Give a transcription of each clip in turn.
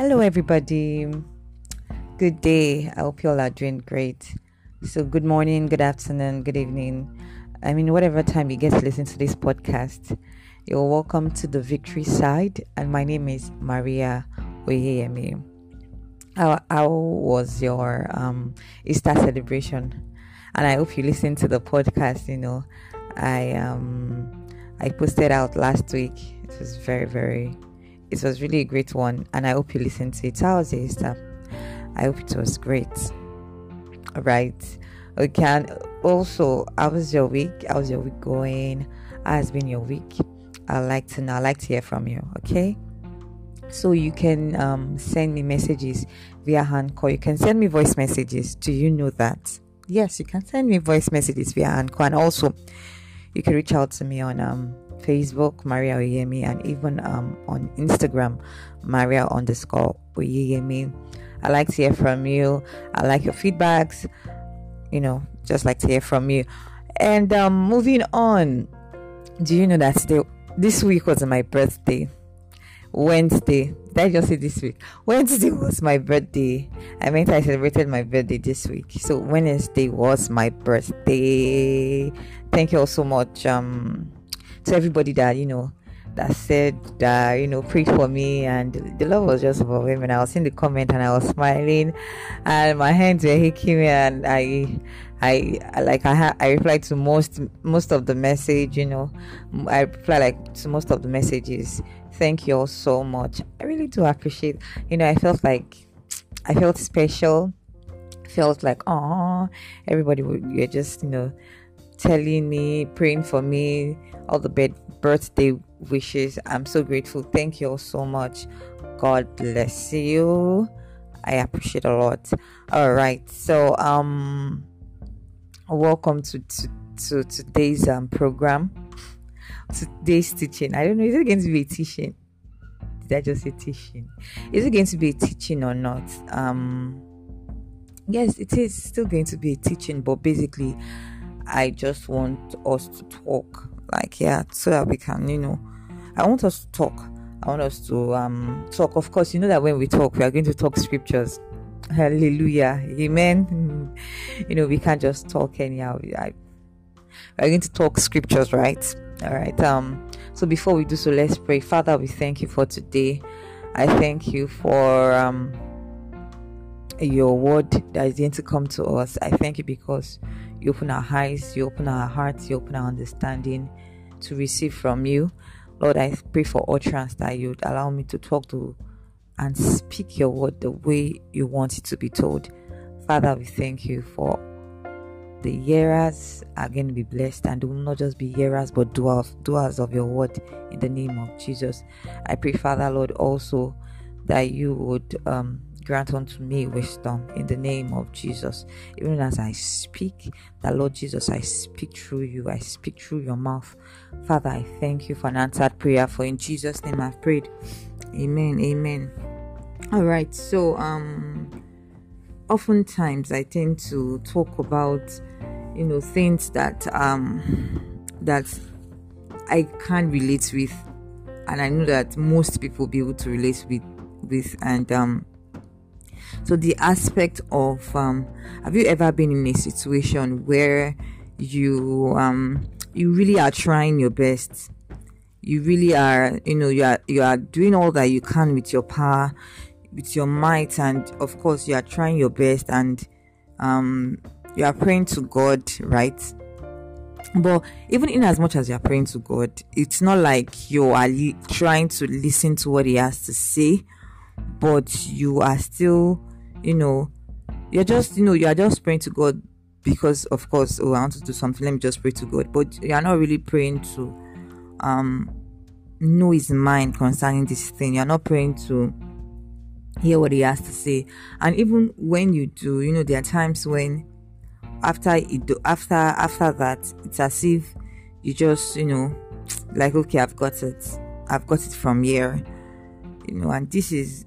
Hello everybody, good day. I hope you all are doing great. So good morning, good afternoon, good evening. I mean, whatever time you get to listen to this podcast, you're welcome to the Victory Side, and my name is Maria Oyeyemi. How was your Easter celebration? And I hope you listened to the podcast. You know, I posted out last week. It was it was really a great one, and I hope you listened to it. How was your Easter? I hope it was great. All right. Okay. And also, how was your week? How's your week going? How has been your week? I'd like to hear from you. Okay. So you can send me messages via hand call. You can send me voice messages. Do you know that? Yes, you can send me voice messages via hand call. And also, you can reach out to me on Facebook, Maria Oyeyemi, and even on Instagram, Maria_Oyeyemi. I like to hear from you. I like your feedbacks. You know, just like to hear from you. And moving on, do you know that this week was my birthday? Wednesday. Did I just say this week? Wednesday was my birthday. I meant I celebrated my birthday this week. So Wednesday was my birthday. Thank you all so much to everybody that, you know, that said that, you know, prayed for me, and the love was just overwhelming. I was in the comment and I was smiling and my hands were aching, and I replied to most of the message, you know. I replied to most of the messages. Thank you all so much. I really do appreciate. You know, I felt special. Felt like, oh, everybody you're just, you know, telling me, praying for me, all the birthday wishes. I'm so grateful. Thank you all so much. God bless you. I appreciate a lot. All right. So, welcome to today's program, today's teaching. I don't know, is it going to be a teaching? Did I just say teaching? Is it going to be a teaching or not? Yes, it is still going to be a teaching, but basically I just want us to talk, so that we can, you know, I want us to talk. Of course, you know that when we talk, we are going to talk scriptures. Hallelujah, amen. You know, we can't just talk anyhow. We're going to talk scriptures, right? All right. So before we do so, let's pray. Father, we thank you for today. I thank you for your word that is going to come to us. I thank you because you open our eyes, you open our hearts, you open our understanding to receive from you. Lord, I pray for utterance, that you would allow me to talk to and speak your word the way you want it to be told. Father, we thank you for the hearers are going to be blessed, and they will not just be hearers but doers of your word, in the name of Jesus. I pray, Father, Lord, also that you would grant unto me wisdom, in the name of Jesus. Even as I speak, that Lord Jesus, I speak through you, I speak through your mouth. Father, I thank you for an answered prayer, for in Jesus' name I've prayed. Amen, amen. All right, so oftentimes I tend to talk about, you know, things that I can relate with, and I know that most people will be able to relate with, and so the aspect of have you ever been in a situation where you really are trying your best? You really are, you know, you are doing all that you can with your power, with your might, and of course you are trying your best, and you are praying to God, right? But even in as much as you are praying to God, it's not like you are trying to listen to what he has to say, but you are still, you know, you are just praying to God because, of course, I want to do something, let me just pray to God. But you are not really praying to know his mind concerning this thing. You are not praying to hear what he has to say. And even when you do, you know, there are times when after that, it's as if you just, you know, like, okay, I've got it from here, you know. And this is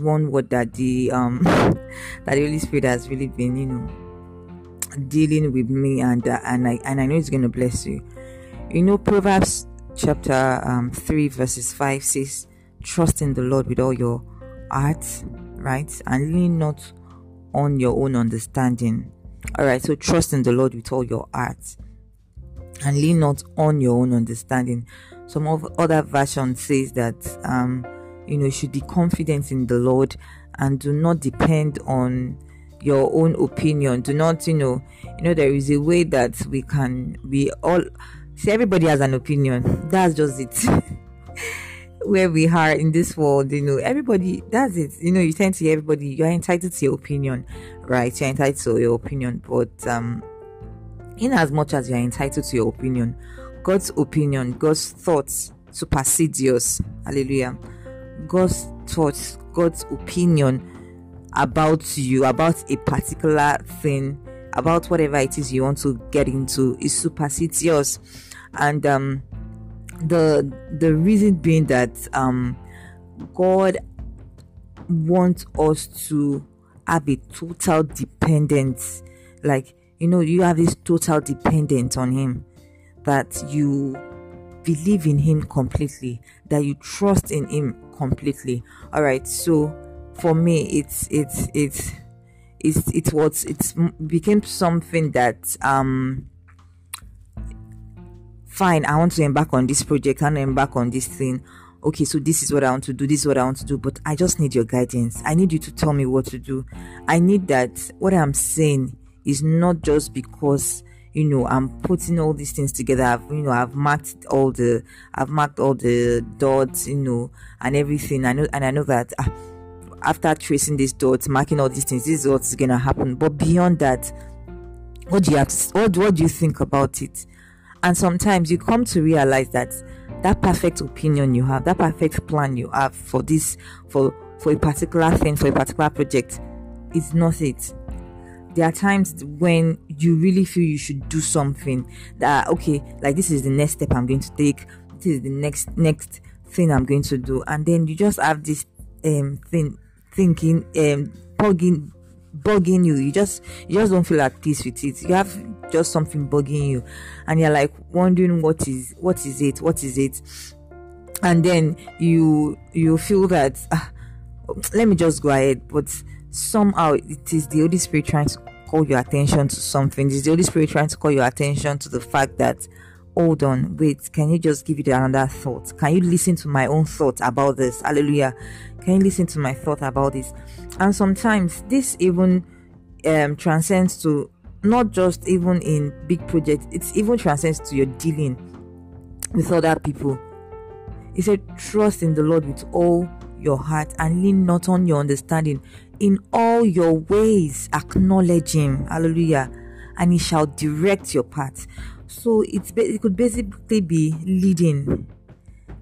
one word that that the Holy Spirit has really been, you know, dealing with me, and I know it's going to bless you. You know, Proverbs chapter 3 verses 5 says, trust in the Lord with all your heart, right? And lean not on your own understanding. All right, so trust in the Lord with all your heart and lean not on your own understanding. Some of other versions says that you should be confident in the Lord and do not depend on your own opinion. Do not, there is a way that everybody has an opinion. That's just it. Where we are in this world, everybody, that's it. You tend to hear everybody, you're entitled to your opinion, right? You're entitled to your opinion, but in as much as you're entitled to your opinion, God's opinion, God's thoughts supersedes yours. Hallelujah. God's thoughts, God's opinion about you, about a particular thing, about whatever it is you want to get into, is supersedes yours. And the reason being that God wants us to have a total dependence, you have this total dependence on Him, that you believe in Him completely, that you trust in Him completely. All right, so for me, it became something that fine, I want to embark on this project, I want to embark on this thing. Okay, so this is what I want to do, this is what I want to do, but I just need your guidance. I need you to tell me what to do. I need that what I'm saying is not just because I'm putting all these things together. I've marked all the dots, and everything. I know that after tracing these dots, marking all these things, this is what's gonna happen. But beyond that, what do you think about it? And sometimes you come to realize that perfect opinion you have, that perfect plan you have for this, for a particular thing, for a particular project, is not it. There are times when you really feel you should do something, that this is the next step I'm going to take, this is the next thing I'm going to do, and then you just have this bugging you. You just don't feel at peace with it. You have just something bugging you, and you're like wondering what is it, and then you feel that let me just go ahead. But somehow it is the Holy Spirit trying to call your attention to something. It is the Holy Spirit trying to call your attention to the fact that, hold on, wait, can you just give it another thought? Can you listen to my own thought about this? Hallelujah. Can you listen to my thought about this? And sometimes this even transcends to, not just even in big projects, it even transcends to your dealing with other people. He said, trust in the Lord with all your heart and lean not on your understanding. In all your ways acknowledge Him. Hallelujah. And He shall direct your path. So it could basically be leading.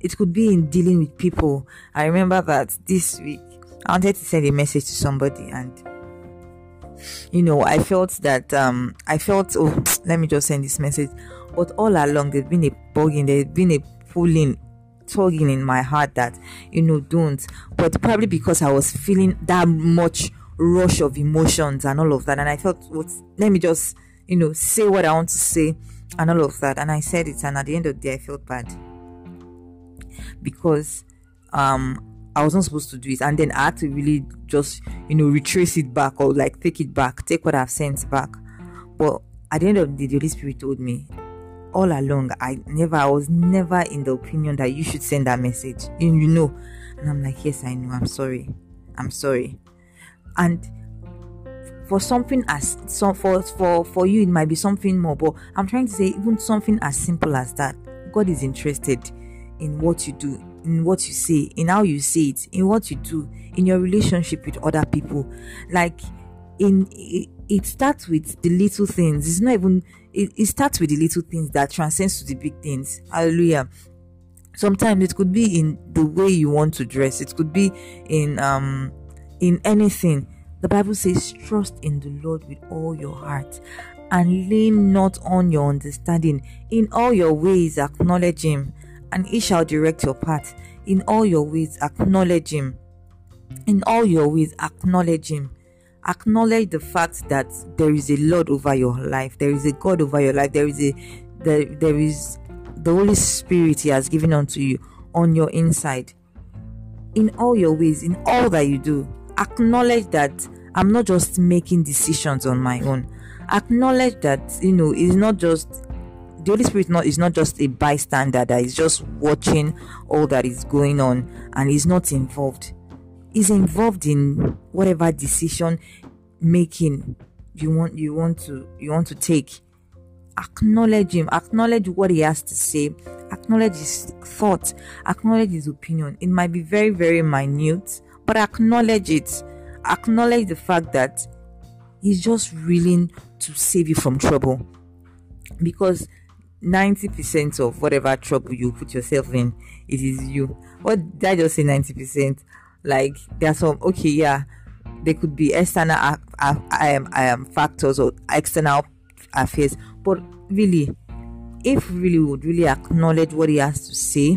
It could be in dealing with people. I remember that this week I wanted to send a message to somebody, and I felt that let me just send this message. But all along there's been a bugging, there's been a pulling, tugging in my heart that don't. But probably because I was feeling that much rush of emotions and all of that, and I thought, let me just say what I want to say and all of that. And I said it, and at the end of the day I felt bad because I wasn't supposed to do it. And then I had to really just retrace it back, or take it back, take what I've sent back. But at the end of the day, the Holy Spirit told me all along, I was never in the opinion that you should send that message, and I'm like, yes, I know, I'm sorry. And for something as for you, it might be something more, but I'm trying to say, even something as simple as that, God is interested in what you do, in what you say, in how you say it, in what you do, in your relationship with other people. It starts with the little things. It's not even. It starts with the little things that transcends to the big things. Hallelujah. Sometimes it could be in the way you want to dress. It could be in anything. The Bible says, trust in the Lord with all your heart and lean not on your understanding. In all your ways acknowledge Him and He shall direct your path. In all your ways acknowledge Him. In all your ways acknowledge Him. Acknowledge the fact that there is a Lord over your life, there is a God over your life, there is the Holy Spirit He has given unto you on your inside. in all your ways, in all that you do. Acknowledge that I'm not just making decisions on my own. Acknowledge that, it's not just the Holy Spirit, is not just a bystander that is just watching all that is going on and is not involved. He's involved in whatever decision making you want to take. Acknowledge him. Acknowledge what he has to say. Acknowledge his thoughts. Acknowledge his opinion. It might be very, very minute, but acknowledge it. Acknowledge the fact that he's just willing to save you from trouble, because 90% of whatever trouble you put yourself in, it is you. What did I just say? 90%? Like, there's some, okay, yeah, there could be external factors or external affairs, but really, if really we would really acknowledge what he has to say,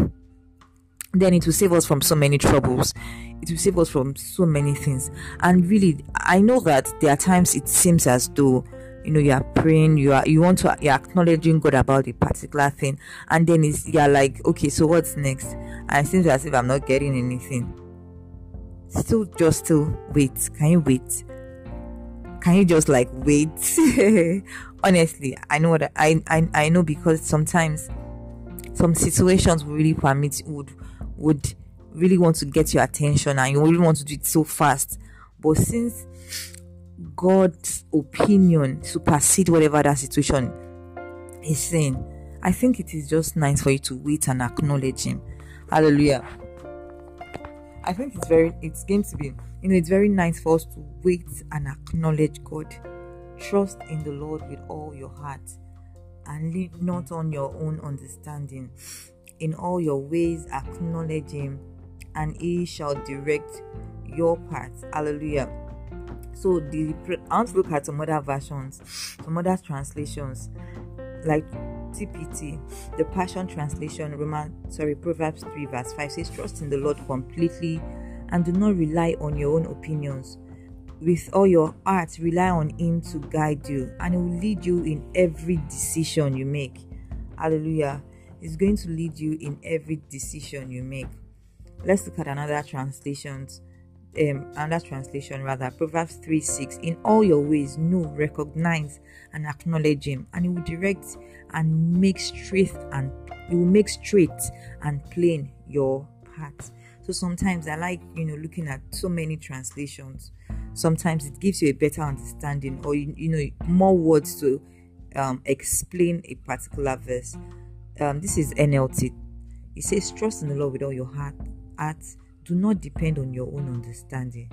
then it will save us from so many troubles. It will save us from so many things. And really, I know that there are times it seems as though you are praying, you're acknowledging God about a particular thing, and then you're like, okay, so what's next? And it seems as if I'm not getting anything. Still wait. Can you wait? Can you just like wait? Honestly, I know what I know, because sometimes some situations would really want to get your attention, and you really want to do it so fast. But since God's opinion supersedes whatever that situation is saying, I think it is just nice for you to wait and acknowledge him. Hallelujah. I think it's going to be, it's very nice for us to wait and acknowledge God. Trust in the Lord with all your heart, and lean not on your own understanding. In all your ways acknowledge him, and he shall direct your path. Hallelujah. So I want to look at some other versions, some other translations, like TPT, the Passion Translation. Proverbs 3 verse 5 says, trust in the Lord completely and do not rely on your own opinions. With all your heart, rely on him to guide you, and he will lead you in every decision you make. Hallelujah. He's going to lead you in every decision you make. Let's look at another translation, Proverbs 3:6. In all your ways, know, recognize, and acknowledge him, and he will direct and make straight and plain your path. So sometimes I like looking at so many translations. Sometimes it gives you a better understanding, or more words to explain a particular verse. This is NLT. It says, trust in the Lord with all your heart. Do not depend on your own understanding.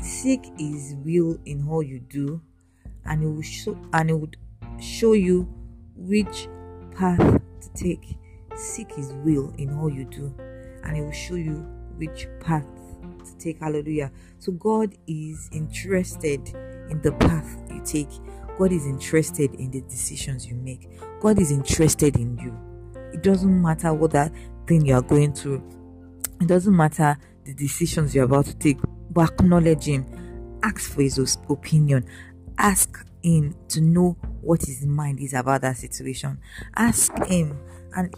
Seek his will in all you do, and it would show you which path to take. Seek his will in all you do, and it will show you which path to take. Hallelujah. So God is interested in the path you take. God is interested in the decisions you make. God is interested in you. It doesn't matter what that thing you are going through. It doesn't matter the decisions you're about to take, but acknowledge him. Ask for his opinion. Ask him to know what his mind is about that situation. Ask him. And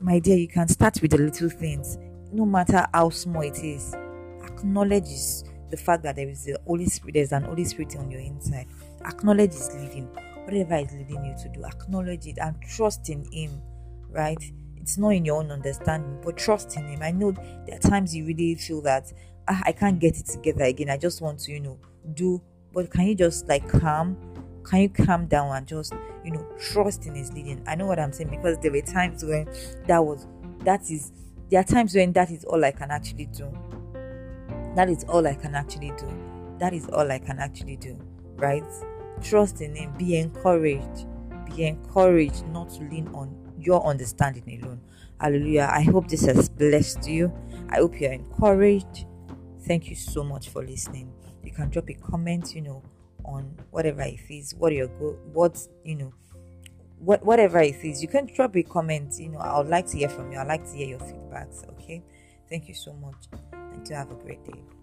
my dear, you can start with the little things, no matter how small it is. Acknowledge the fact that there is the Holy Spirit. There's an Holy Spirit on your inside. Acknowledge his leading. Whatever is leading you to do, acknowledge it and trust in him, right? It's not in your own understanding, but trust in him. I know there are times you really feel that I can't get it together again. I just want to, do. But can you just like calm? Can you calm down and just, trust in his leading? I know what I'm saying, because there were times when there are times when that is all I can actually do. That is all I can actually do. Right? Trust in him. Be encouraged. Not to lean on your understanding alone. Hallelujah. I hope this has blessed you. I hope you're encouraged. Thank you so much for listening. You can drop a comment, on whatever it is, whatever it is. You can drop a comment, I would like to hear from you. I'd like to hear your feedbacks. Okay. Thank you so much, and do have a great day.